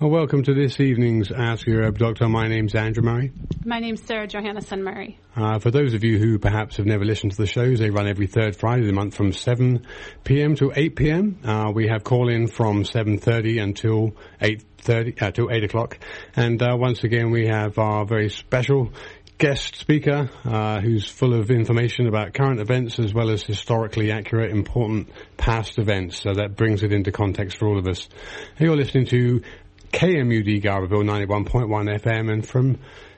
Well, welcome to this evening's Ask Your Herb Doctor. My name's Andrew Murray. My name's Sarah Johanneson-Murray. For those of you who perhaps have never listened to the shows, they run every third Friday of the month from 7 p.m. to 8 p.m. We have call-in from 7:30 until 8:30 till 8 o'clock, and once again we have our very special guest speaker who's full of information about current events as well as historically accurate, important past events. So that brings it into context for all of us. You're listening to KMUD Garberville 91.1 FM, and from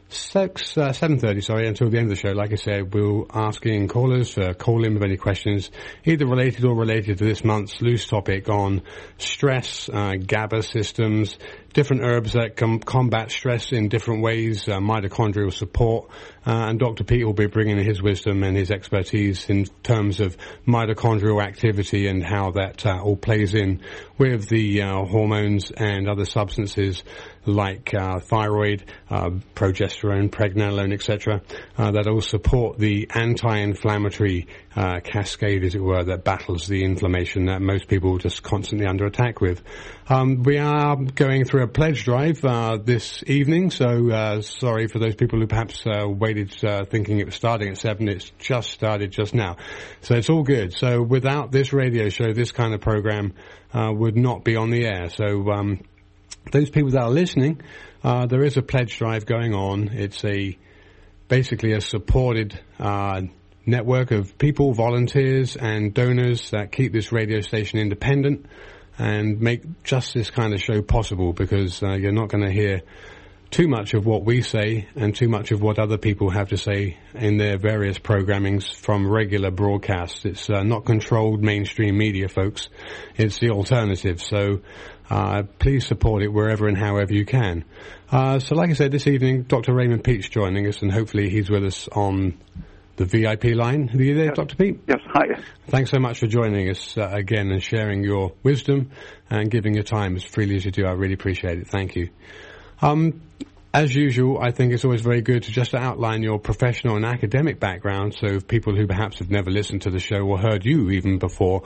7:30 until the end of the show, like I said, we'll asking callers for call-in with any questions, either related or related to this month's loose topic on stress, GABA systems, different herbs that can combat stress in different ways, mitochondrial support, and Dr. Peat will be bringing his wisdom and his expertise in terms of mitochondrial activity and how that all plays in with the hormones and other substances like thyroid, progesterone, pregnenolone, etc., that all support the anti-inflammatory cascade, as it were, that battles the inflammation that most people are just constantly under attack with. We are going through a pledge drive this evening, so sorry for those people who perhaps waited thinking it was starting at 7. It's just started just now. So it's all good. So without this radio show, this kind of program would not be on the air. So those people that are listening, there is a pledge drive going on. It's basically a supported network of people, volunteers and donors that keep this radio station independent and make just this kind of show possible, because you're not going to hear too much of what we say and too much of what other people have to say in their various programmings from regular broadcasts. It's not controlled mainstream media, folks. It's the alternative. So please support it wherever and however you can. So like I said, this evening, Dr. Raymond Peat's joining us, and hopefully he's with us on the VIP line. Are you there, Dr. Peat? Yes, hi. Thanks so much for joining us again and sharing your wisdom and giving your time as freely as you do. I really appreciate it. Thank you. As usual, I think it's always very good to just outline your professional and academic background, so people who perhaps have never listened to the show or heard you even before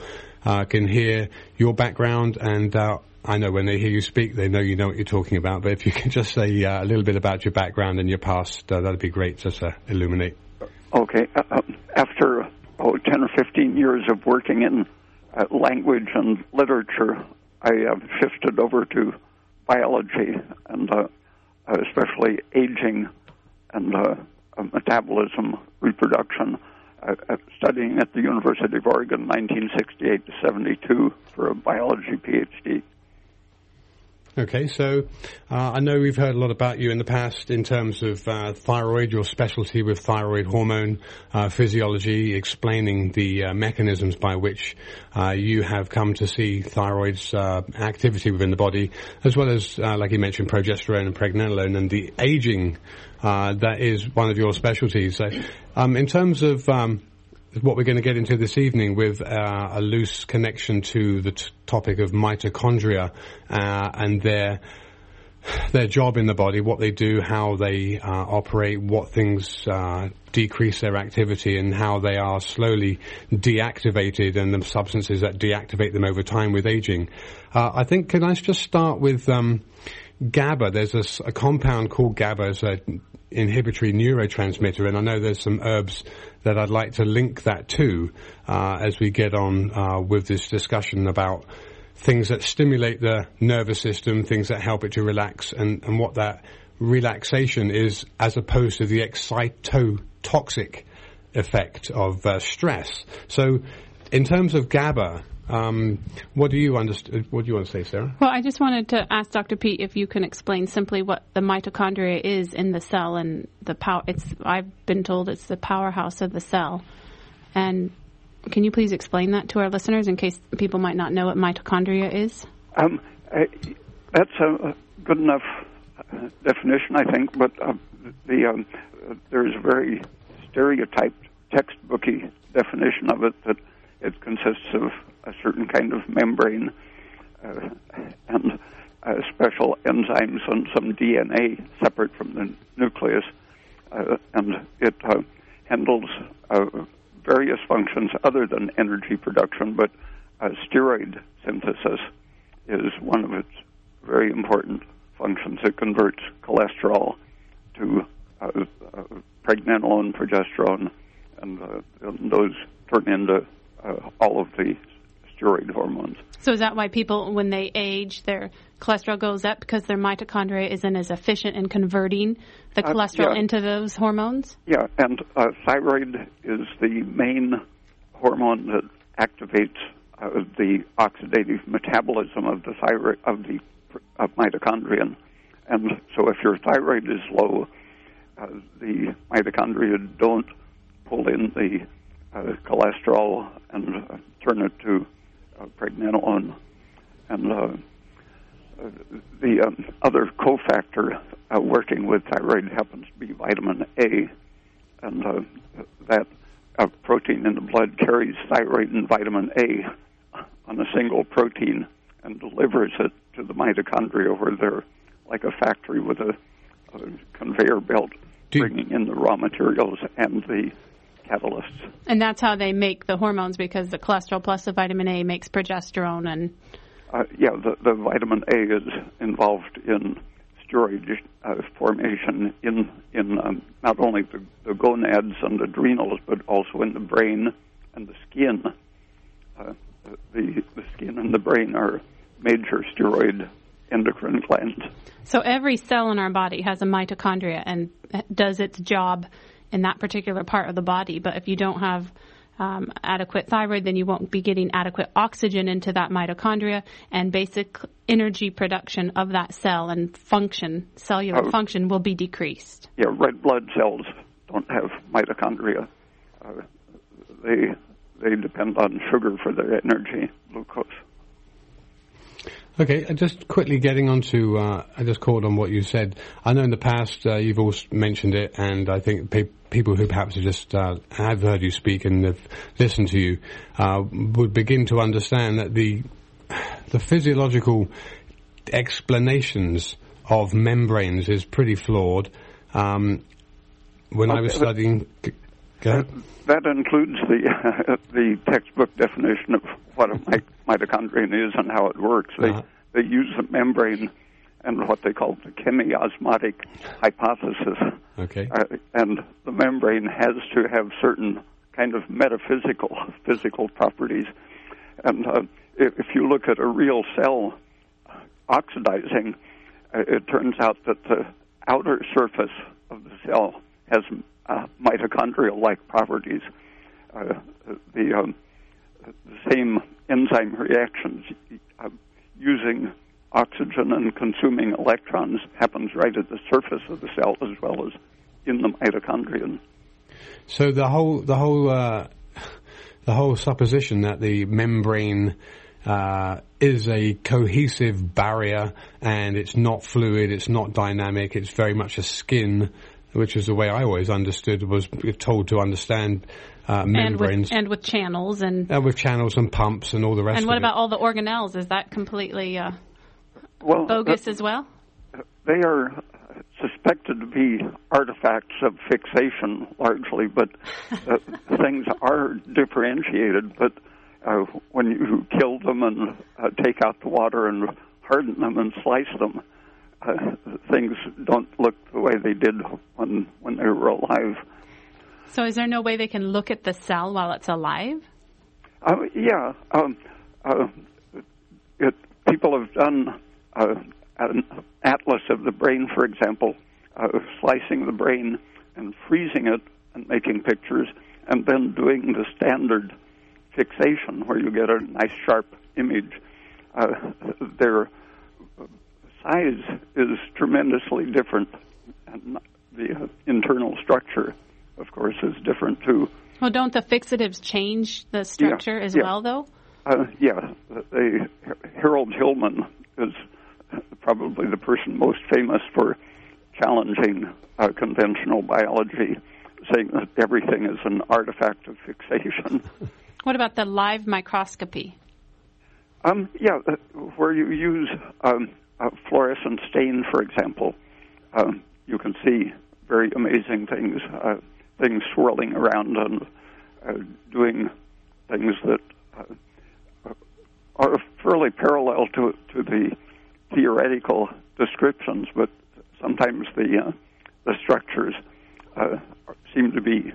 can hear your background, and I know when they hear you speak, they know you know what you're talking about, but if you can just say a little bit about your background and your past, that'd be great just to illuminate. Okay. After 10 or 15 years of working in language and literature, I shifted over to biology, and especially aging and metabolism, reproduction, studying at the University of Oregon 1968 to 72 for a biology PhD. Okay, so I know we've heard a lot about you in the past in terms of thyroid, your specialty with thyroid hormone physiology, explaining the mechanisms by which you have come to see thyroid's activity within the body, as well as, like you mentioned, progesterone and pregnenolone and the aging. That is one of your specialties. So in terms of what we're going to get into this evening with a loose connection to the topic of mitochondria and their job in the body, what they do, how they operate, what things decrease their activity, and how they are slowly deactivated, and the substances that deactivate them over time with aging. I think, can I just start with GABA? There's a compound called GABA, it's an inhibitory neurotransmitter, and I know there's some herbs that I'd like to link that to as we get on with this discussion about things that stimulate the nervous system, things that help it to relax, and what that relaxation is as opposed to the excitotoxic effect of stress. So in terms of GABA, what do you want to say, Sarah? Well, I just wanted to ask Dr. Peat if you can explain simply what the mitochondria is in the cell, and the I've been told it's the powerhouse of the cell. And can you please explain that to our listeners in case people might not know what mitochondria is? That's a good enough definition, I think, but there's a very stereotyped textbooky definition of it that it consists of a certain kind of membrane and special enzymes and some DNA separate from the nucleus, and it handles various functions other than energy production, but steroid synthesis is one of its very important function to convert cholesterol to pregnenolone, progesterone, and those turn into all of the steroid hormones. So is that why people, when they age, their cholesterol goes up because their mitochondria isn't as efficient in converting the cholesterol into those hormones? Yeah, and thyroid is the main hormone that activates the oxidative metabolism of the thyroid of mitochondria, and so if your thyroid is low, the mitochondria don't pull in the cholesterol and turn it to pregnenolone. And the other cofactor working with thyroid happens to be vitamin A, and that protein in the blood carries thyroid and vitamin A on a single protein and delivers it to the mitochondria, where they're like a factory with a conveyor belt bringing in the raw materials and the catalysts. And that's how they make the hormones, because the cholesterol plus the vitamin A makes progesterone and... the vitamin A is involved in steroid formation in not only the gonads and adrenals, but also in the brain and the skin. The skin and the brain are major steroid endocrine glands. So every cell in our body has a mitochondria and does its job in that particular part of the body. But if you don't have adequate thyroid, then you won't be getting adequate oxygen into that mitochondria and basic energy production of that cell and function, cellular function, will be decreased. Yeah, red blood cells don't have mitochondria. They depend on sugar for their energy, glucose. Okay, just quickly getting on to, I just caught on what you said. I know in the past you've all mentioned it, and I think people who perhaps have just have heard you speak and have listened to you would begin to understand that the physiological explanations of membranes is pretty flawed. When I was studying... That includes the textbook definition of what a mitochondrion is and how it works. They use the membrane and what they call the chemiosmotic hypothesis. Okay. And the membrane has to have certain kind of metaphysical properties. And if you look at a real cell oxidizing, it turns out that the outer surface of the cell has mitochondrial-like properties. The same enzyme reactions using oxygen and consuming electrons happens right at the surface of the cell as well as in the mitochondrion. So the whole supposition that the membrane is a cohesive barrier and it's not fluid, it's not dynamic, it's very much a skin, which is the way I always understood, was told to understand membranes. And with channels. And with channels and pumps and all the rest of it. And what about all the organelles? Is that completely bogus as well? They are suspected to be artifacts of fixation largely, but things are differentiated. But when you kill them and take out the water and harden them and slice them, things don't look the way they did when they were alive. So is there no way they can look at the cell while it's alive? People have done an atlas of the brain, for example, slicing the brain and freezing it and making pictures, and then doing the standard fixation where you get a nice sharp image. They're size is tremendously different, and the internal structure, of course, is different too. Well, don't the fixatives change the structure well, though? Harold Hillman is probably the person most famous for challenging conventional biology, saying that everything is an artifact of fixation. What about the live microscopy? Where you use... fluorescent stain, for example, you can see very amazing things, things swirling around and doing things that are fairly parallel to the theoretical descriptions, but sometimes the structures seem to be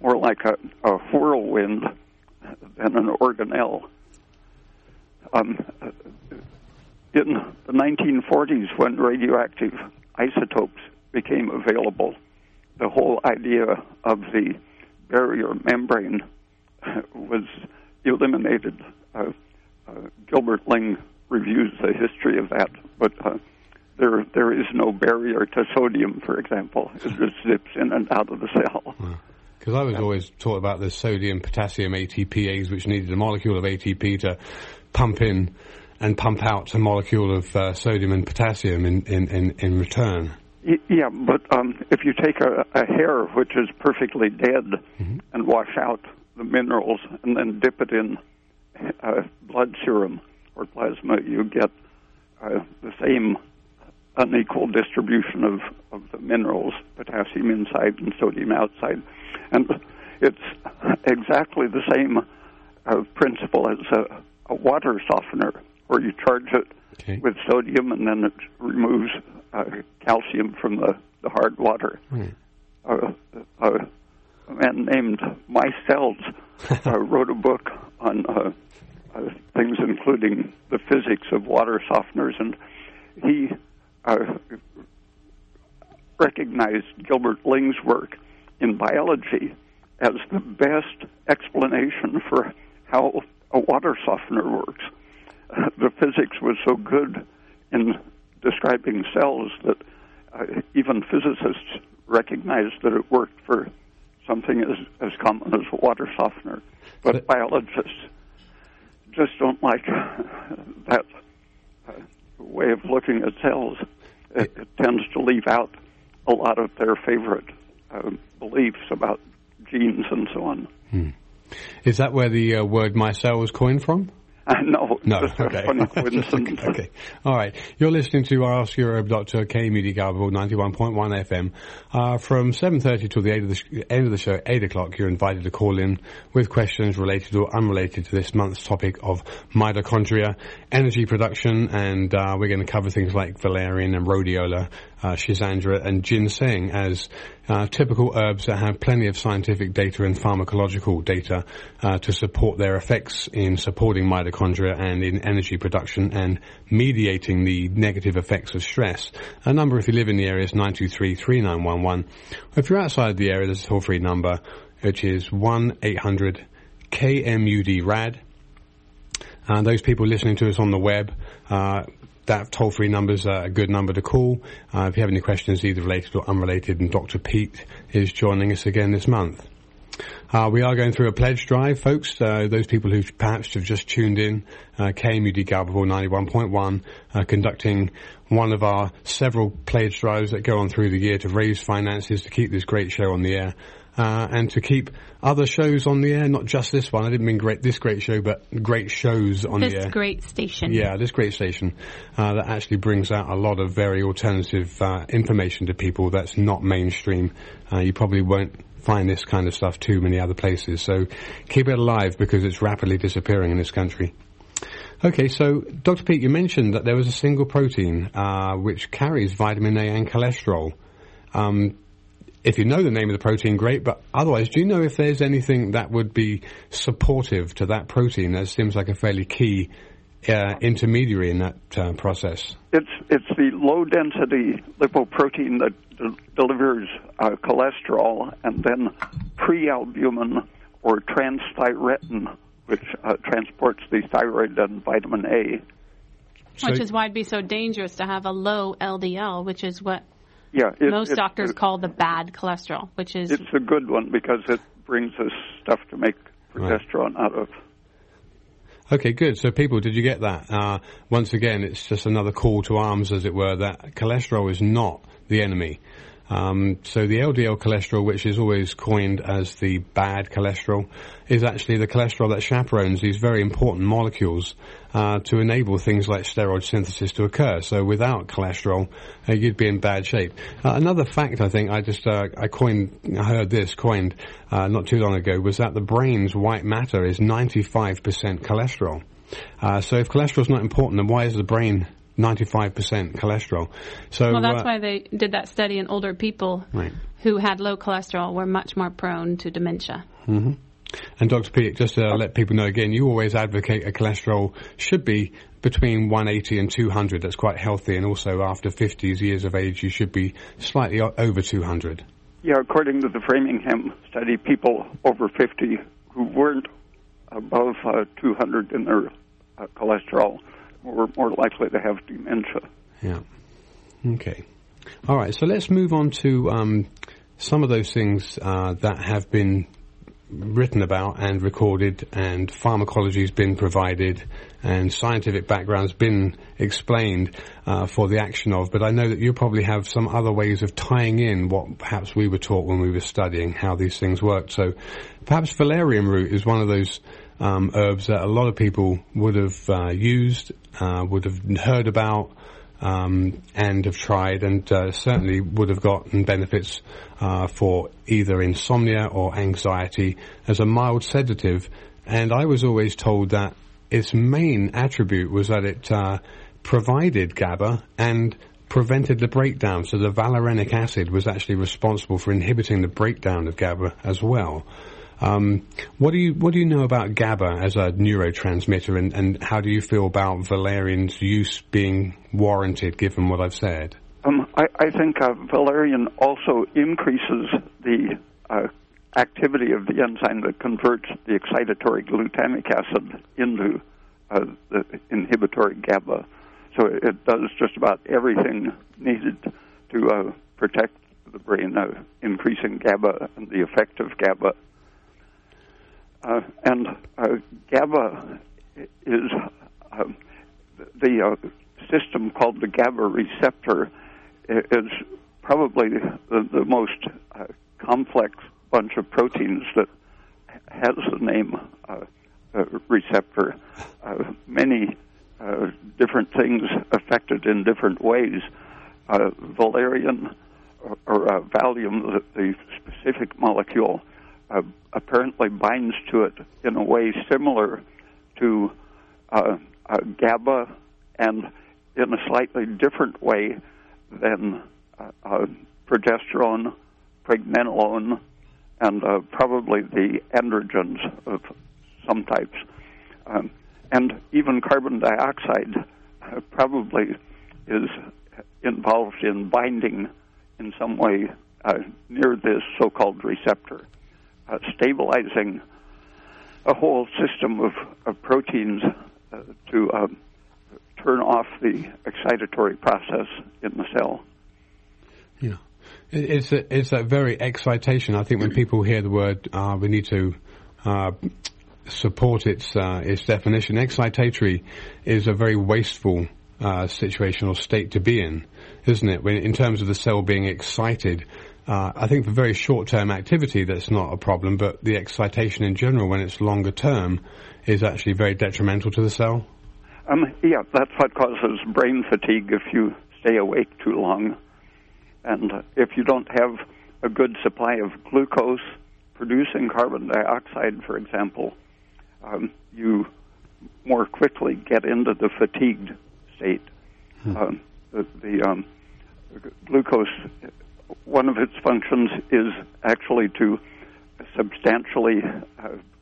more like a whirlwind than an organelle. In the 1940s, when radioactive isotopes became available, the whole idea of the barrier membrane was eliminated. Gilbert Ling reviews the history of that, but there is no barrier to sodium, for example. It just zips in and out of the cell. Because I was always taught about the sodium potassium ATPase, which needed a molecule of ATP to pump in and pump out a molecule of sodium and potassium in return. Yeah, but if you take a hair which is perfectly dead and wash out the minerals and then dip it in blood serum or plasma, you get the same unequal distribution of the minerals, potassium inside and sodium outside. And it's exactly the same principle as a water softener, where you charge it with sodium and then it removes calcium from the hard water. A man named Myselds wrote a book on things including the physics of water softeners, and he recognized Gilbert Ling's work in biology as the best explanation for how a water softener works. The physics was so good in describing cells that even physicists recognized that it worked for something as common as a water softener. But biologists just don't like that way of looking at cells. It tends to leave out a lot of their favorite beliefs about genes and so on. Is that where the word micelle was coined from? No. Okay. Okay. All right. You're listening to Ask Your Herb Doctor, KMUD GABA 91.1 FM. From 7:30 till the end of the show, 8 o'clock. You're invited to call in with questions related or unrelated to this month's topic of mitochondria, energy production, and we're going to cover things like valerian and rhodiola, schizandra, and ginseng as typical herbs that have plenty of scientific data and pharmacological data to support their effects in supporting mitochondria and in energy production and mediating the negative effects of stress. A number, if you live in the area, is 923-3911. If you're outside the area, there's a toll-free number, which is 1-800-KMUD-RAD. And those people listening to us on the web, that toll-free number is a good number to call. If you have any questions, either related or unrelated, and Dr. Peat is joining us again this month. We are going through a pledge drive, folks. Those people who perhaps have just tuned in, KMUD GABA 91.1, conducting one of our several pledge drives that go on through the year to raise finances to keep this great show on the air. And to keep other shows on the air, not just this one. I didn't mean this great show, but great shows on the air. This great station. Yeah, this great station that actually brings out a lot of very alternative information to people that's not mainstream. You probably won't find this kind of stuff too many other places. So keep it alive, because it's rapidly disappearing in this country. Okay, so Dr. Peat, you mentioned that there was a single protein which carries vitamin A and cholesterol. If you know the name of the protein, great, but otherwise, do you know if there's anything that would be supportive to that protein? That seems like a fairly key intermediary in that process. It's the low-density lipoprotein that delivers cholesterol, and then prealbumin or transthyretin, which transports the thyroid and vitamin A. So, which is why it'd be so dangerous to have a low LDL, which is what most doctors call the bad cholesterol, which is... It's a good one because it brings us stuff to make progesterone out of. Okay, good. So people, did you get that? Once again, it's just another call to arms, as it were, that cholesterol is not the enemy. So the LDL cholesterol, which is always coined as the bad cholesterol, is actually the cholesterol that chaperones these very important molecules to enable things like steroid synthesis to occur. So without cholesterol, you'd be in bad shape. Another fact I think I heard this coined not too long ago was that the brain's white matter is 95% cholesterol. So if cholesterol's not important, then why is the brain 95% cholesterol. So, well, that's why they did that study in older people who had low cholesterol were much more prone to dementia. Mm-hmm. And Dr. Peat, just to let people know again, you always advocate a cholesterol should be between 180 and 200. That's quite healthy. And also after 50 years of age, you should be slightly over 200. Yeah, according to the Framingham study, people over 50 who weren't above 200 in their cholesterol were more likely to have dementia. Yeah. Okay. All right. So let's move on to some of those things that have been written about and recorded, and pharmacology has been provided, and scientific background's been explained for the action of. But I know that you probably have some other ways of tying in what perhaps we were taught when we were studying how these things worked. So perhaps valerian root is one of those herbs that a lot of people would have used, would have heard about, and have tried, and certainly would have gotten benefits for either insomnia or anxiety as a mild sedative. And I was always told that its main attribute was that it provided GABA and prevented the breakdown. So the valerianic acid was actually responsible for inhibiting the breakdown of GABA as well. What do you know about GABA as a neurotransmitter, and how do you feel about valerian's use being warranted given what I've said? I think valerian also increases the activity of the enzyme that converts the excitatory glutamic acid into the inhibitory GABA. So it does just about everything needed to protect the brain, increasing GABA and the effect of GABA. GABA is the system called the GABA receptor is probably the most complex bunch of proteins that has the name receptor. Many different things affected in different ways. Valerian or Valium, the specific molecule, apparently binds to it in a way similar to GABA, and in a slightly different way than progesterone, pregnenolone, and probably the androgens of some types. And even carbon dioxide probably is involved in binding in some way near this so-called receptor. Stabilizing a whole system of proteins to turn off the excitatory process in the cell. Yeah, it's a very excitation. I think when people hear the word, we need to support its definition. Excitatory is a very wasteful situation or state to be in, isn't it? When, in terms of the cell being excited. I think for very short-term activity, that's not a problem, but the excitation in general, when it's longer-term, is actually very detrimental to the cell? Yeah, that's what causes brain fatigue if you stay awake too long. And if you don't have a good supply of glucose, producing carbon dioxide, for example, you more quickly get into the fatigued state. The glucose... One of its functions is actually to substantially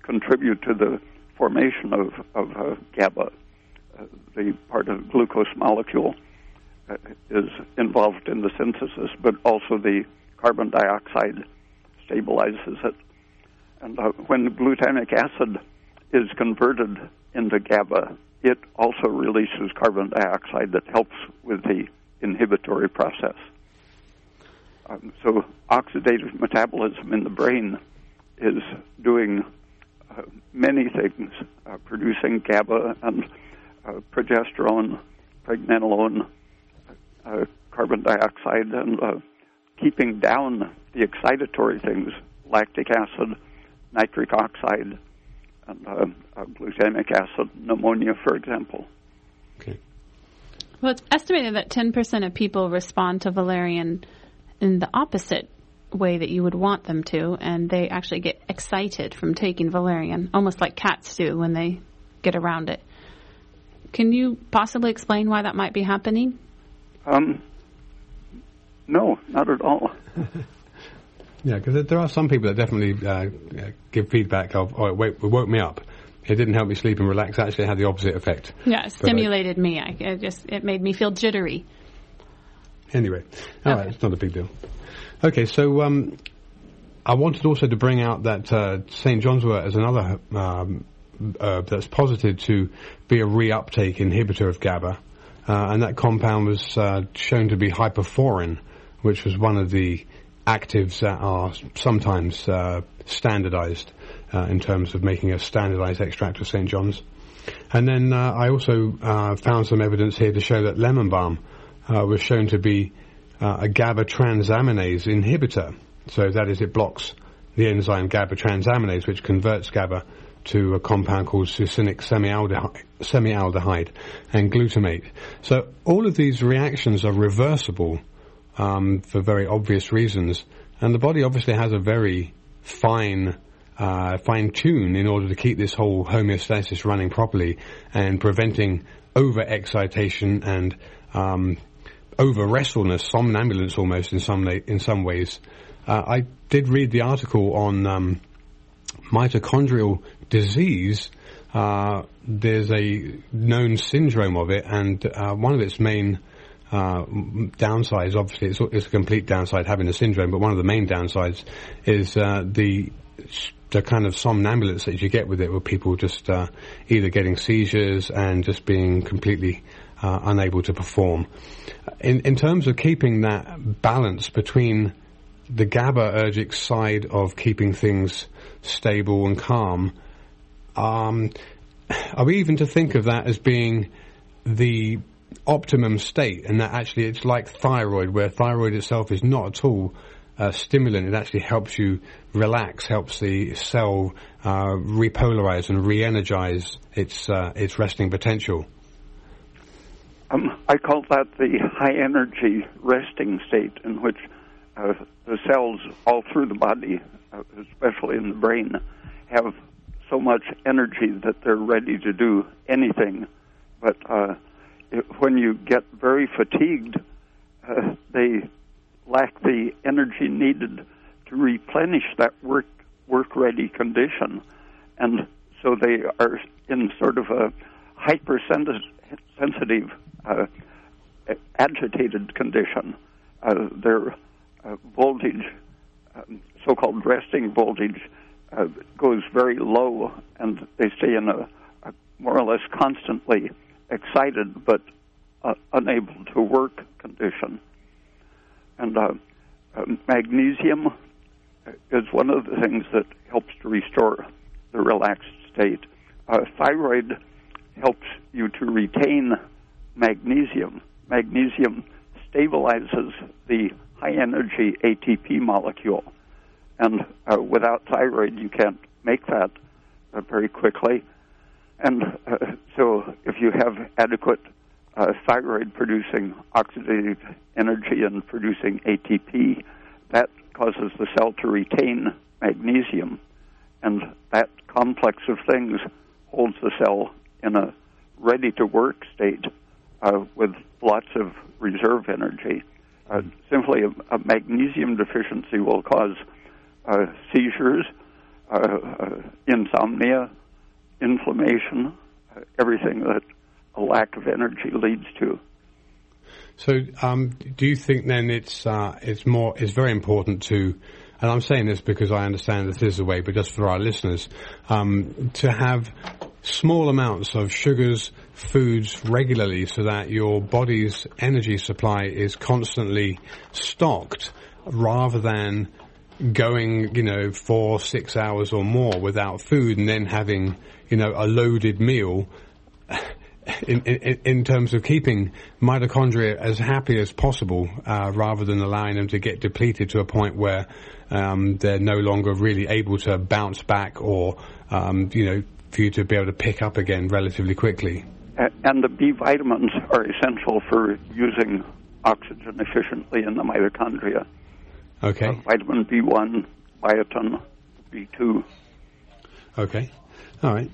contribute to the formation of GABA. The part of the glucose molecule is involved in the synthesis, but also the carbon dioxide stabilizes it. And when the glutamic acid is converted into GABA, it also releases carbon dioxide that helps with the inhibitory process. So oxidative metabolism in the brain is doing many things, producing GABA and progesterone, pregnenolone, carbon dioxide, and keeping down the excitatory things, lactic acid, nitric oxide, and glutamic acid, pneumonia, for example. Okay. Well, it's estimated that 10% of people respond to valerian in the opposite way that you would want them to, and they actually get excited from taking valerian, almost like cats do when they get around it. Can you possibly explain why that might be happening? No, not at all. Yeah, because there are some people that definitely give feedback of, oh, it woke me up. It didn't help me sleep and relax. It actually had the opposite effect. Yeah, it stimulated me. It made me feel jittery. Anyway, all right, it's not a big deal. Okay, so I wanted also to bring out that St. John's wort is another herb that's posited to be a reuptake inhibitor of GABA, and that compound was shown to be hyperforin, which was one of the actives that are sometimes standardized in terms of making a standardized extract of St. John's. And then I also found some evidence here to show that lemon balm was shown to be a GABA transaminase inhibitor. So that is, it blocks the enzyme GABA transaminase, which converts GABA to a compound called succinic semialdehyde and glutamate. So all of these reactions are reversible for very obvious reasons, and the body obviously has a very fine tune in order to keep this whole homeostasis running properly and preventing over excitation and over restfulness, somnambulance almost in some ways. I did read the article on mitochondrial disease. There's a known syndrome of it, and one of its main downsides, obviously it's a complete downside having a syndrome, but one of the main downsides is the kind of somnambulance that you get with it, where people just either getting seizures and just being completely unable to perform. In terms of keeping that balance between the GABAergic side of keeping things stable and calm, are we even to think of that as being the optimum state, and that actually it's like thyroid, where thyroid itself is not at all a stimulant? It actually helps you relax, helps the cell repolarize and re-energize its resting potential. I call that the high-energy resting state in which the cells all through the body, especially in the brain, have so much energy that they're ready to do anything. But when you get very fatigued, they lack the energy needed to replenish that work-ready condition. And so they are in sort of a hypersensitive, agitated condition. Their voltage, so-called resting voltage, goes very low, and they stay in a more or less constantly excited but unable to work condition. And magnesium is one of the things that helps to restore the relaxed state. Thyroid helps you to retain magnesium. Magnesium stabilizes the high-energy ATP molecule, and without thyroid you can't make that very quickly. And so if you have adequate thyroid producing oxidative energy and producing ATP, that causes the cell to retain magnesium, and that complex of things holds the cell in a ready-to-work state with lots of reserve energy. Simply a magnesium deficiency will cause seizures, insomnia, inflammation, everything that a lack of energy leads to. So do you think then it's very important to, and I'm saying this because I understand that this is the way, but just for our listeners, to have small amounts of sugars, foods regularly so that your body's energy supply is constantly stocked, rather than going, 4-6 hours or more without food and then having, a loaded meal in terms of keeping mitochondria as happy as possible, rather than allowing them to get depleted to a point where they're no longer really able to bounce back or, for you to be able to pick up again relatively quickly. And the B vitamins are essential for using oxygen efficiently in the mitochondria. Okay. Vitamin B1, biotin, B2. Okay. All right.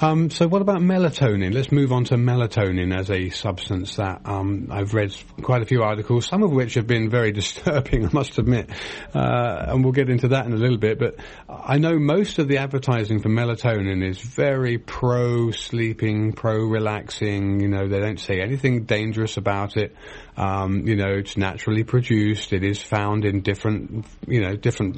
So what about melatonin? Let's move on to melatonin as a substance that I've read quite a few articles, some of which have been very disturbing, I must admit, and we'll get into that in a little bit. But I know most of the advertising for melatonin is very pro-sleeping, pro-relaxing. You know, they don't say anything dangerous about it. You know, it's naturally produced. It is found in different, you know, different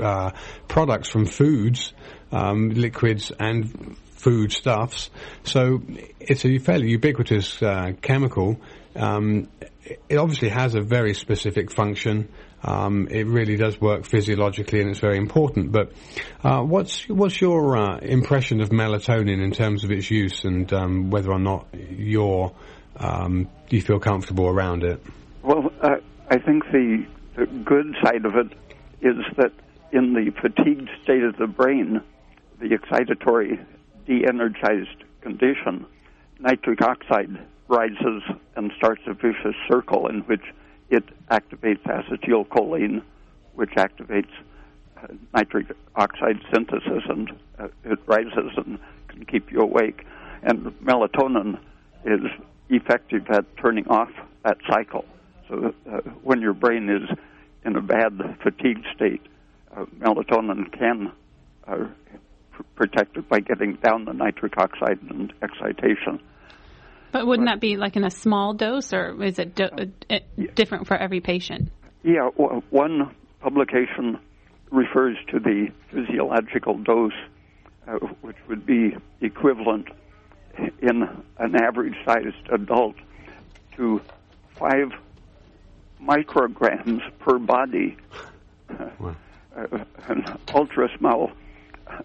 products from foods, liquids and foodstuffs. So it's a fairly ubiquitous chemical. It obviously has a very specific function. It really does work physiologically, and it's very important. But what's your impression of melatonin in terms of its use, and whether or not you're you feel comfortable around it? Well, I think the good side of it is that in the fatigued state of the brain, the excitatory, de-energized condition, nitric oxide rises and starts a vicious circle in which it activates acetylcholine, which activates nitric oxide synthesis, and it rises and can keep you awake. And melatonin is effective at turning off that cycle. So when your brain is in a bad fatigue state, melatonin can protected by getting down the nitric oxide and excitation. But wouldn't that be like in a small dose, or is it different for every patient? Yeah, well, one publication refers to the physiological dose, which would be equivalent in an average-sized adult to 5 micrograms per body. Wow. An ultra-small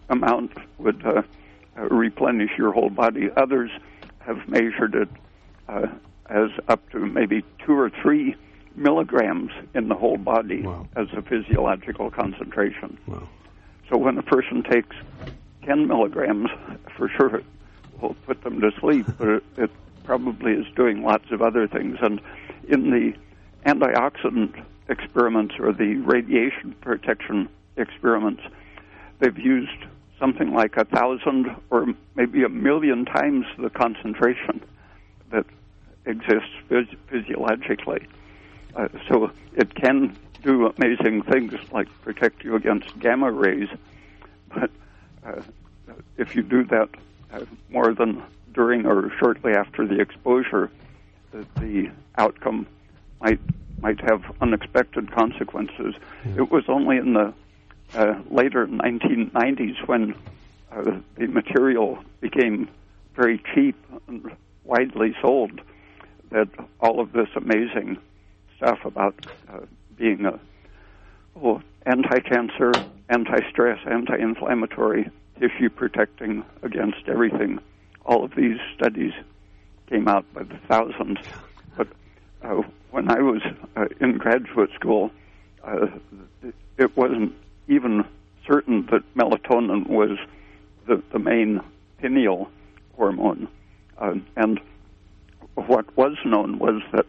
amount would replenish your whole body. Others have measured it as up to maybe 2 or 3 milligrams in the whole body. Wow. As a physiological concentration. Wow. So when a person takes 10 milligrams, for sure it will put them to sleep, but it probably is doing lots of other things. And in the antioxidant experiments or the radiation protection experiments, they've used something like 1,000 or maybe 1 million times the concentration that exists physiologically. So it can do amazing things like protect you against gamma rays, but if you do that more than during or shortly after the exposure, the outcome might have unexpected consequences. Yeah. It was only in the later 1990s when the material became very cheap and widely sold that all of this amazing stuff about being anti-cancer, anti-stress, anti-inflammatory, tissue protecting against everything. All of these studies came out by the thousands. But when I was in graduate school, it wasn't even certain that melatonin was the main pineal hormone. And what was known was that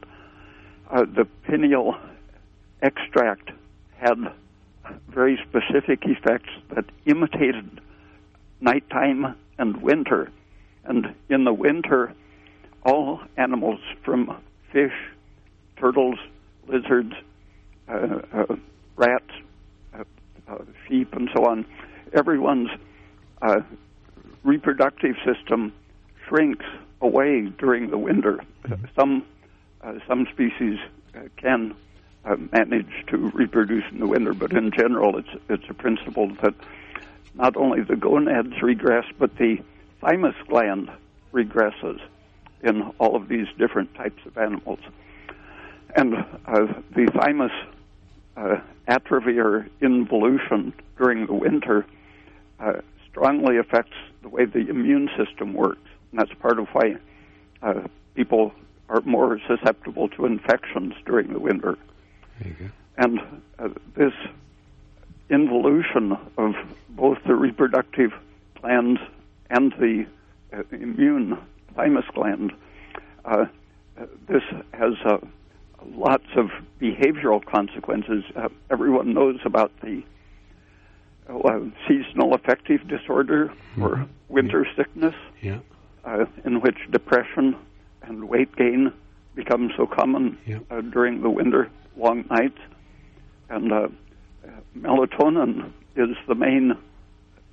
the pineal extract had very specific effects that imitated nighttime and winter. And in the winter, all animals from fish, turtles, lizards, rats, sheep and so on, everyone's reproductive system shrinks away during the winter. Some species can manage to reproduce in the winter, but in general it's a principle that not only the gonads regress, but the thymus gland regresses in all of these different types of animals. And the thymus atrophy or involution during the winter strongly affects the way the immune system works. And that's part of why people are more susceptible to infections during the winter. There you go. And this involution of both the reproductive glands and the immune thymus gland, this has lots of behavioral consequences. Everyone knows about the seasonal affective disorder or winter sickness. Yeah. in which depression and weight gain become so common during the winter long nights. And melatonin is the main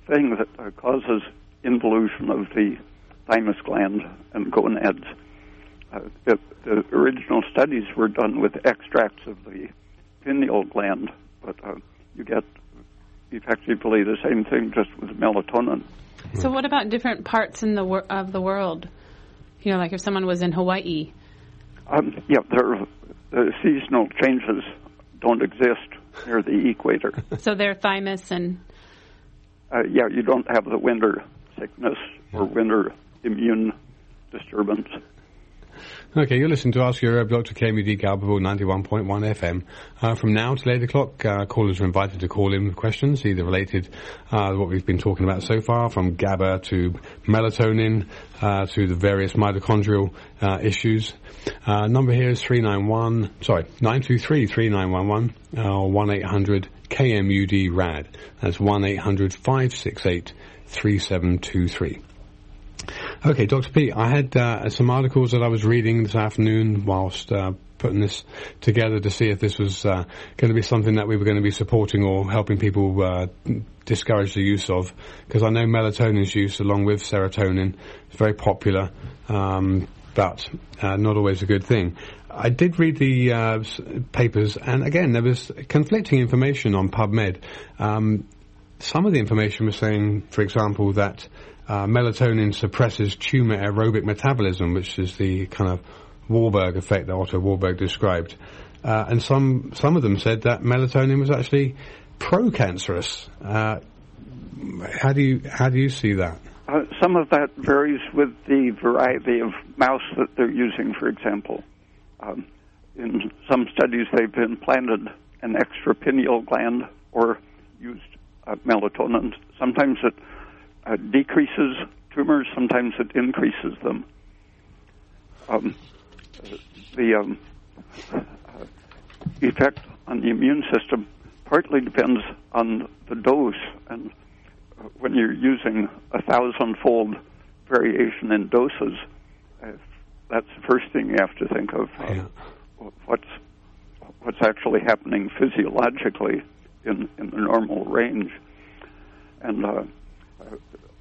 thing that causes involution of the thymus gland and gonads. The original studies were done with extracts of the pineal gland, but you get effectively the same thing just with melatonin. So what about different parts in the of the world? You know, like if someone was in Hawaii. The seasonal changes don't exist near the equator. So their thymus and... you don't have the winter sickness or winter immune disturbance. Okay, you're listening to Ask Your Herb Doctor, KMUD, Galbeville, 91.1 FM. From now till 8 o'clock, callers are invited to call in with questions, either related to what we've been talking about so far, from GABA to melatonin to the various mitochondrial issues. Number here is 923-3911 or 1-800-KMUD-RAD. That's 1-800-568-3723. Okay, Dr. Peat, I had some articles that I was reading this afternoon whilst putting this together to see if this was going to be something that we were going to be supporting or helping people discourage the use of, because I know melatonin's use along with serotonin is very popular, but not always a good thing. I did read the papers, and again, there was conflicting information on PubMed. Some of the information was saying, for example, that melatonin suppresses tumour aerobic metabolism, which is the kind of Warburg effect that Otto Warburg described. And some of them said that melatonin was actually pro-cancerous. How do you see that? Some of that varies with the variety of mouse that they're using, for example. In some studies, they've implanted an extra pineal gland or used melatonin. Sometimes it decreases tumors, sometimes it increases them. The effect on the immune system partly depends on the dose, and when you're using 1,000-fold variation in doses, that's the first thing you have to think of, what's actually happening physiologically in the normal range. And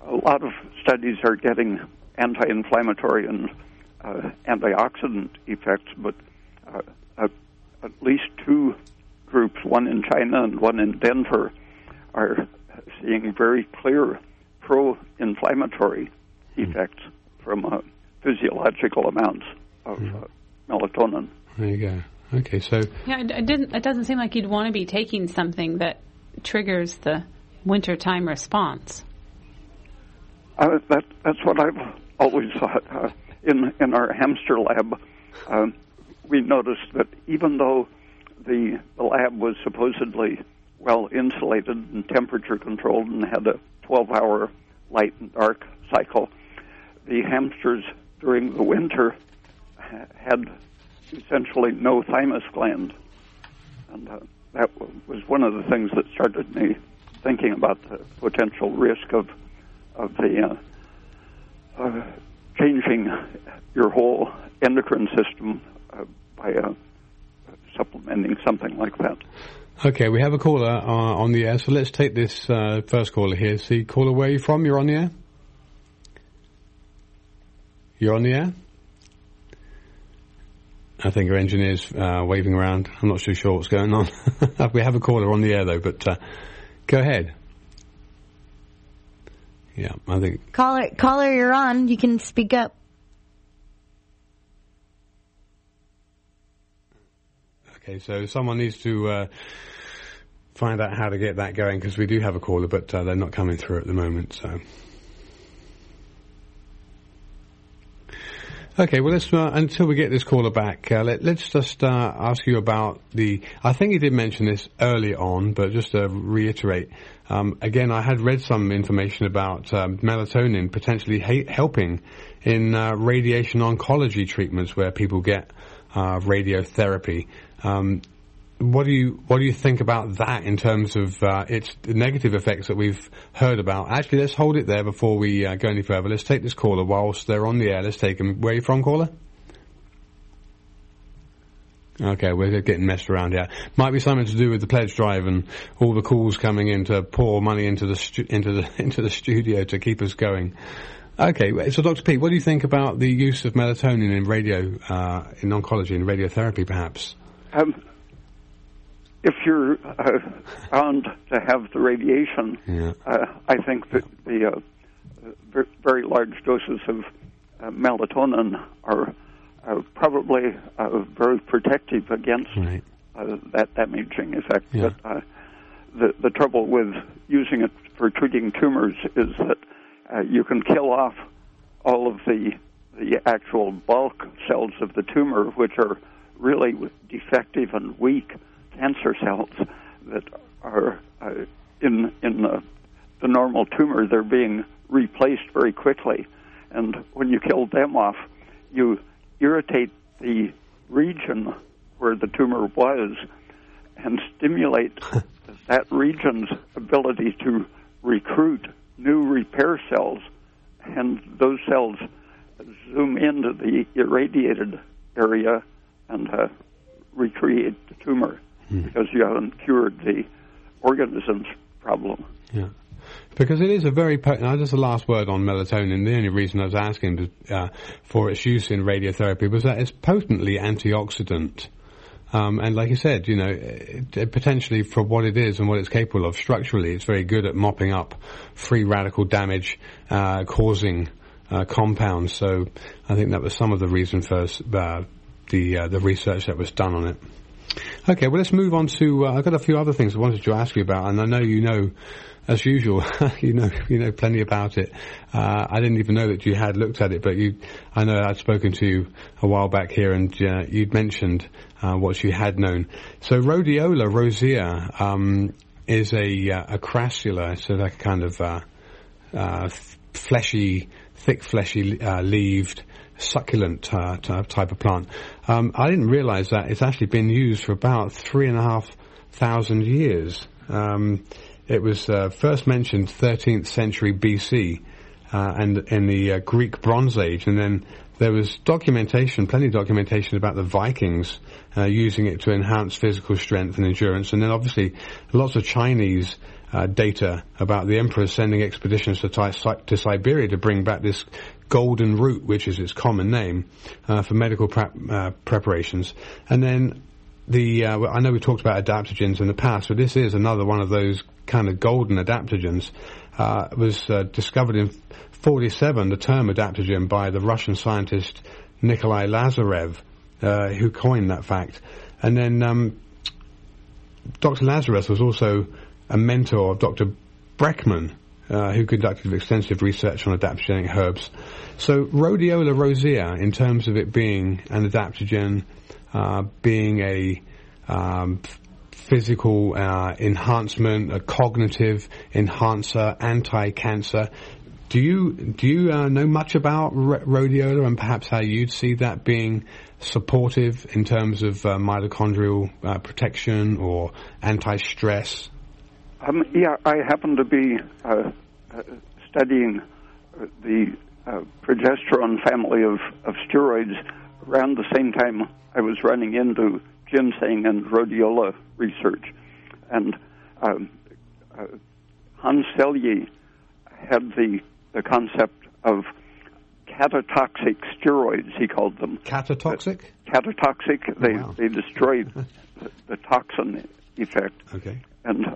a lot of studies are getting anti-inflammatory and antioxidant effects, but at least two groups, one in China and one in Denver, are seeing very clear pro-inflammatory effects from physiological amounts of melatonin. There you go. Okay, so... Yeah, it doesn't seem like you'd want to be taking something that triggers the wintertime response. That's what I've always thought. In our hamster lab, we noticed that even though the lab was supposedly well insulated and temperature controlled and had a 12-hour light and dark cycle, the hamsters during the winter had essentially no thymus gland. And that was one of the things that started me thinking about the potential risk of the changing your whole endocrine system by supplementing something like that. Okay, we have a caller on the air, so let's take this first caller here. See, caller, where are you from? You're on the air? You're on the air? I think our engineer's waving around. I'm not too sure what's going on. We have a caller on the air, though, but go ahead. Yeah, I think... Caller, you're on. You can speak up. Okay, so someone needs to find out how to get that going, because we do have a caller, but they're not coming through at the moment, so... Okay, well, let's, until we get this caller back, let's just ask you about the... I think you did mention this early on, but just to reiterate, again, I had read some information about melatonin potentially helping in radiation oncology treatments where people get radiotherapy. What do you think about that in terms of its negative effects that we've heard about? Actually, let's hold it there before we go any further. Let's take this caller whilst they're on the air. Let's take them. Where are you from, caller? Okay, we're getting messed around here. Might be something to do with the pledge drive and all the calls coming in to pour money into the studio to keep us going. Okay, so Dr. Peat, what do you think about the use of melatonin in radio, in oncology, in radiotherapy, perhaps? If you're bound to have the radiation, yeah. I think that the very large doses of melatonin are probably very protective against right. that damaging effect. Yeah. But the trouble with using it for treating tumors is that you can kill off all of the actual bulk cells of the tumor, which are really defective and weak cancer cells that are in the normal tumor. They're being replaced very quickly, and when you kill them off, you irritate the region where the tumor was and stimulate that region's ability to recruit new repair cells, and those cells zoom into the irradiated area and recreate the tumor because you haven't cured the organism's problem. Yeah. Because it is a very potent... Now, just a last word on melatonin. The only reason I was asking for its use in radiotherapy was that it's potently antioxidant. And like you said, you know, it potentially for what it is and what it's capable of structurally, it's very good at mopping up free radical damage causing compounds. So I think that was some of the reason for the research that was done on it. Okay, well, let's move on to... I've got a few other things I wanted to ask you about, and I know you know, as usual, you know plenty about it. I didn't even know that you had looked at it, but I know I'd spoken to you a while back here, and you'd mentioned what you had known. So rhodiola rosea is a crassula, so like a kind of fleshy, thick, fleshy leaved, succulent type of plant. I didn't realize that it's actually been used for about 3,500 years. It was first mentioned 13th century BC and in the Greek Bronze Age, and then there was plenty of documentation about the Vikings using it to enhance physical strength and endurance, and then obviously lots of Chinese data about the emperors sending expeditions to Siberia to bring back this golden root, which is its common name, for medical preparations. And then I know we talked about adaptogens in the past, but this is another one of those kind of golden adaptogens. It was discovered in 1947, the term adaptogen, by the Russian scientist Nikolai Lazarev, who coined that fact. And then Dr. Lazarev was also a mentor of Dr. Breckman, who conducted extensive research on adaptogenic herbs. So rhodiola rosea, in terms of it being an adaptogen, being a physical enhancement, a cognitive enhancer, anti-cancer, do you know much about rhodiola, and perhaps how you'd see that being supportive in terms of mitochondrial protection or anti-stress? Yeah, I happen to be studying the progesterone family of steroids around the same time I was running into ginseng and rhodiola research. And Hans Selye had the concept of catatoxic steroids, he called them. Catatoxic? Catatoxic. They destroyed the toxin effect. Okay. And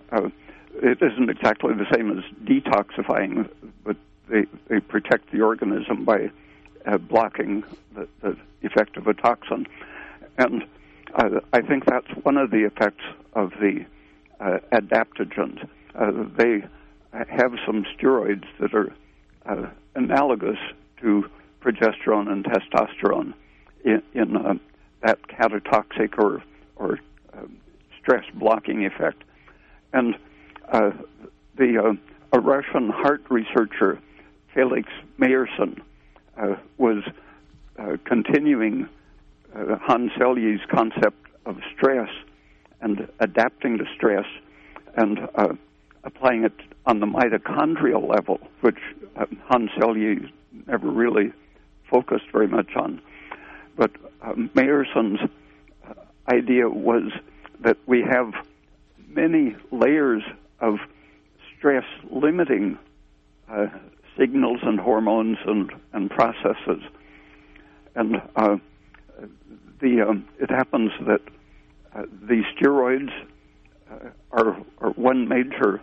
it isn't exactly the same as detoxifying, but they protect the organism by blocking the effect of a toxin. And I think that's one of the effects of the adaptogens. They have some steroids that are analogous to progesterone and testosterone in that catatoxic or stress-blocking effect. And a Russian heart researcher, Felix Meyerson, was continuing Hans Selye's concept of stress and adapting to stress and applying it on the mitochondrial level, which Hans Selye never really focused very much on. But Meyerson's idea was that we have many layers of stress-limiting signals and hormones and processes. And it happens that the steroids are one major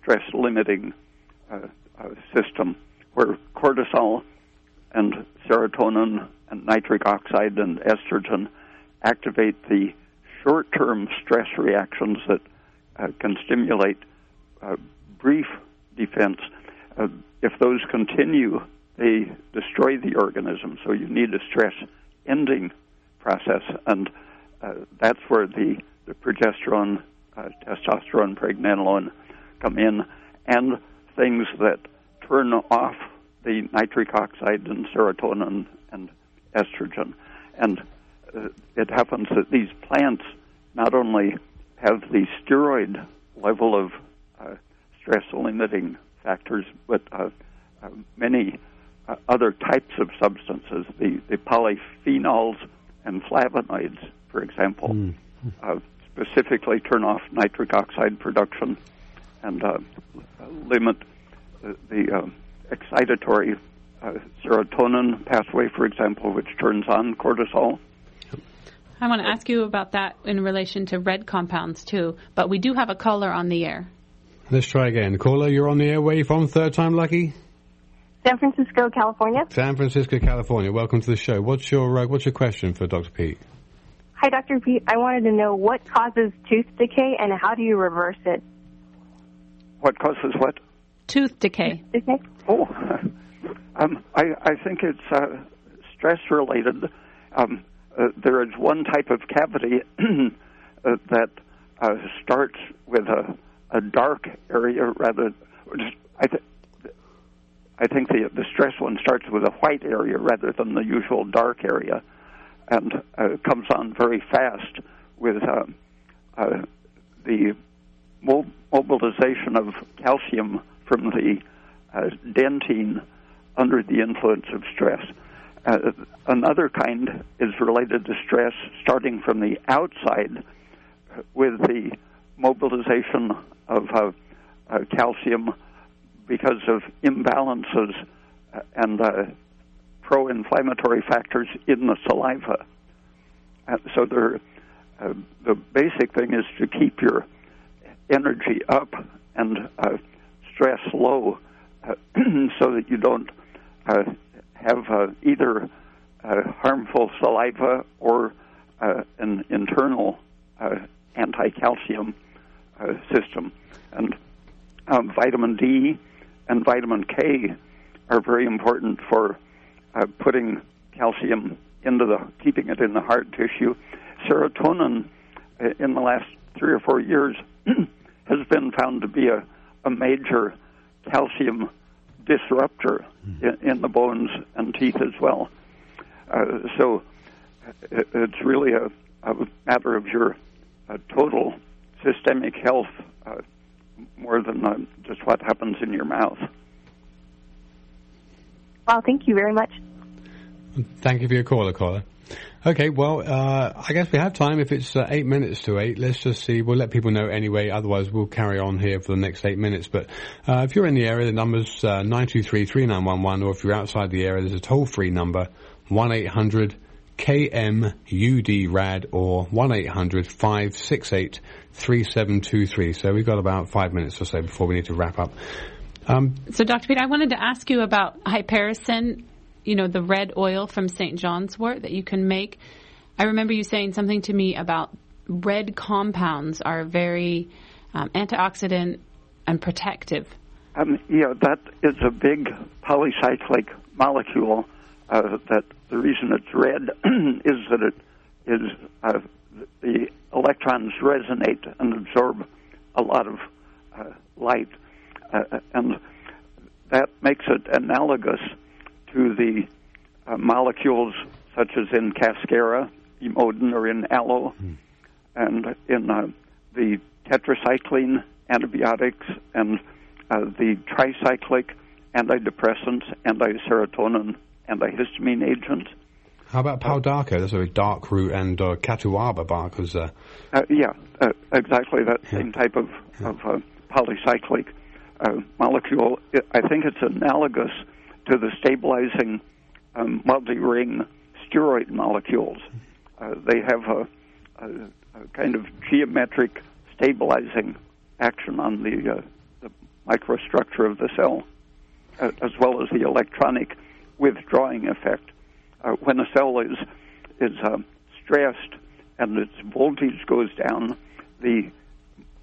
stress-limiting system, where cortisol and serotonin and nitric oxide and estrogen activate the short-term stress reactions that can stimulate brief defense. If those continue, they destroy the organism, so you need a stress-ending process, and that's where the progesterone, testosterone, pregnenolone come in, and things that turn off the nitric oxide and serotonin and estrogen. And it happens that these plants not only have the steroid level of stress-limiting factors, but many other types of substances, the polyphenols and flavonoids, for example, specifically turn off nitric oxide production and limit the excitatory serotonin pathway, for example, which turns on cortisol. I want to ask you about that in relation to red compounds, too. But we do have a caller on the air. Let's try again. Caller, you're on the air. Where are you from? Third time lucky? San Francisco, California. San Francisco, California. Welcome to the show. What's your question for Dr. Peat? Hi, Dr. Peat. I wanted to know what causes tooth decay and how do you reverse it? What causes what? Tooth decay. Tooth decay? Oh, I think it's stress-related. There is one type of cavity that starts with a dark area rather. I think the stress one starts with a white area rather than the usual dark area, and comes on very fast with the mobilization of calcium from the dentine under the influence of stress. Another kind is related to stress starting from the outside with the mobilization of calcium because of imbalances and pro-inflammatory factors in the saliva. So the basic thing is to keep your energy up and stress low so that you don't have either harmful saliva or an internal anti-calcium system. And vitamin D and vitamin K are very important for putting calcium keeping it in the heart tissue. Serotonin in the last 3 or 4 years has been found to be a major calcium disruptor in the bones and teeth as well. So it's really a matter of your total systemic health more than just what happens in your mouth. Well, thank you very much. Thank you for your caller. Okay, well, I guess we have time. If it's 8 minutes to 8, let's just see. We'll let people know anyway. Otherwise, we'll carry on here for the next 8 minutes. But if you're in the area, the number's 923-3911, or if you're outside the area, there's a toll-free number, 1-800-KMUD-RAD or 1-800-568-3723. So we've got about 5 minutes or so before we need to wrap up. So, Dr. Peat, I wanted to ask you about hypericin, you know, the red oil from St. John's wort that you can make. I remember you saying something to me about red compounds are very antioxidant and protective. Yeah, that is a big polycyclic molecule. That the reason it's red is that it is the electrons resonate and absorb a lot of light, and that makes it analogous to the molecules such as in cascara, emodin, or in aloe, and in the tetracycline antibiotics and the tricyclic antidepressants, anti-serotonin, antihistamine agents. How about Powdarca? That's a dark root, and Catuaba bark was there. Exactly that same type of polycyclic molecule. I think it's analogous to the stabilizing multi-ring steroid molecules. They have a kind of geometric stabilizing action on the microstructure of the cell, as well as the electronic withdrawing effect. When a cell is stressed and its voltage goes down, the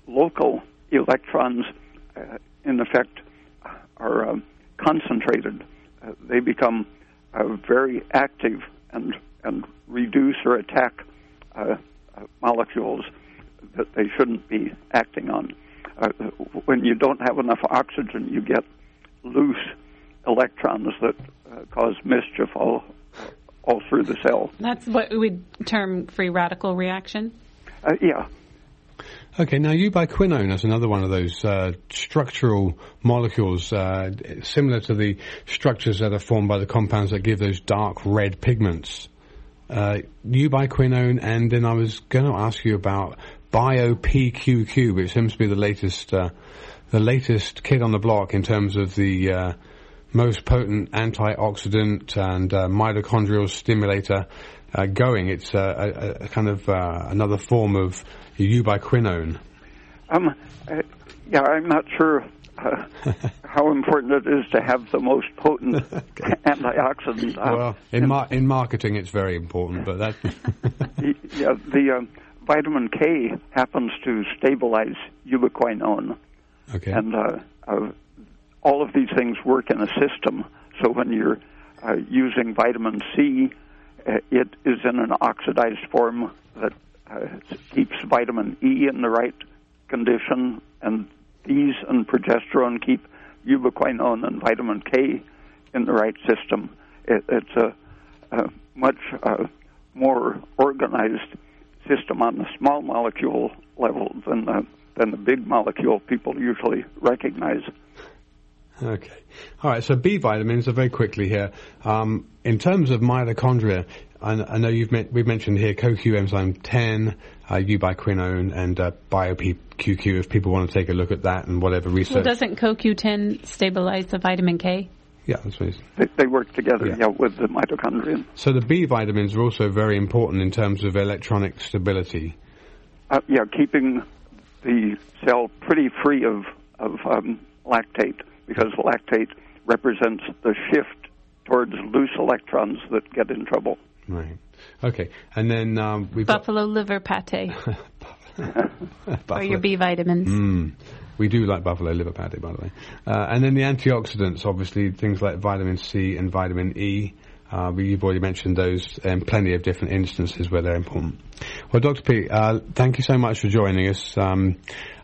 local electrons, in effect, are concentrated. They become very active and reduce or attack molecules that they shouldn't be acting on. When you don't have enough oxygen, you get loose electrons that cause mischief all through the cell. That's what we term free radical reaction? Yeah. Okay, now ubiquinone is another one of those structural molecules similar to the structures that are formed by the compounds that give those dark red pigments. Ubiquinone, and then I was going to ask you about BioPQQ, which seems to be the latest kid on the block in terms of the most potent antioxidant and mitochondrial stimulator going. It's a kind of another form of ubiquinone. I'm not sure how important it is to have the most potent antioxidant. Well, in marketing it's very important, but that... the vitamin K happens to stabilize ubiquinone. Okay. And all of these things work in a system. So when you're using vitamin C, it is in an oxidized form that keeps vitamin E in the right condition, and these and progesterone keep ubiquinone and vitamin K in the right system. It's a much more organized system on the small molecule level than the big molecule people usually recognize. Okay. All right, so B vitamins are very quickly here. In terms of mitochondria, I know we've mentioned here CoQ enzyme 10, ubiquinone, and BioPQQ if people want to take a look at that and whatever research. Well, doesn't CoQ10 stabilize the vitamin K? Yeah, that's what they work together with the mitochondria. So the B vitamins are also very important in terms of electronic stability. Keeping the cell pretty free of lactate, because lactate represents the shift towards loose electrons that get in trouble. Right. Okay. And then we've buffalo liver pate. Or your B vitamins. We do like buffalo liver pate, by the way. And then the antioxidants, obviously, things like vitamin C and vitamin E. You've already mentioned those in plenty of different instances where they're important. Well, Dr. Peat, thank you so much for joining us.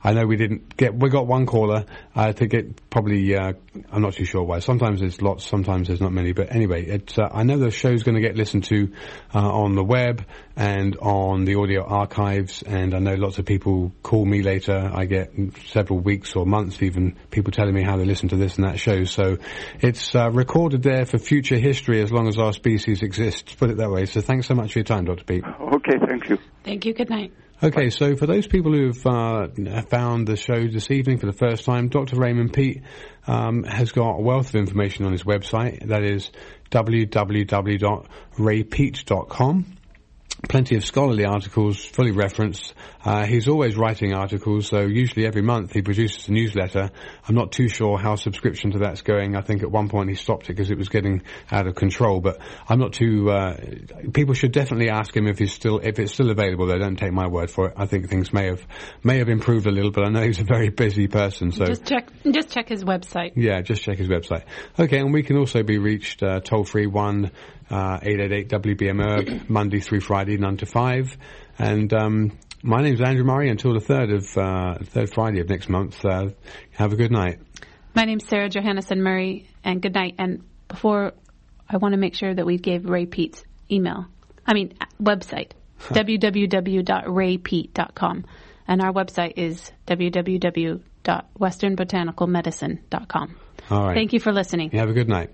I know we got one caller. I think it probably, I'm not too sure why. Sometimes there's lots, sometimes there's not many. But anyway, I know the show's going to get listened to on the web and on the audio archives. And I know lots of people call me later. I get several weeks or months even people telling me how they listen to this and that show. So it's recorded there for future history as long as our species exists, put it that way. So thanks so much for your time, Dr. Peat. Okay, thank you. Thank you. Good night. Okay, so for those people who have found the show this evening for the first time, Dr. Raymond Peat has got a wealth of information on his website. That is www.raypeat.com. Plenty of scholarly articles, fully referenced. He's always writing articles, so usually every month he produces a newsletter. I'm not too sure how subscription to that's going. I think at one point he stopped it because it was getting out of control, but I'm not too... people should definitely ask him if it's still available, though. Don't take my word for it. I think things may have improved a little, but I know he's a very busy person, so... Just check his website. Yeah, just check his website. Okay, and we can also be reached toll-free 1-888-WBM-HERB, Monday through Friday, 9 to 5. And my name's Andrew Murray until the third Friday of next month. Have a good night. My name's Sarah Johanneson-Murray, and good night. And before, I want to make sure that we gave Ray Peat's website. www.raypeat.com. And our website is www.westernbotanicalmedicine.com. All right. Thank you for listening. You have a good night.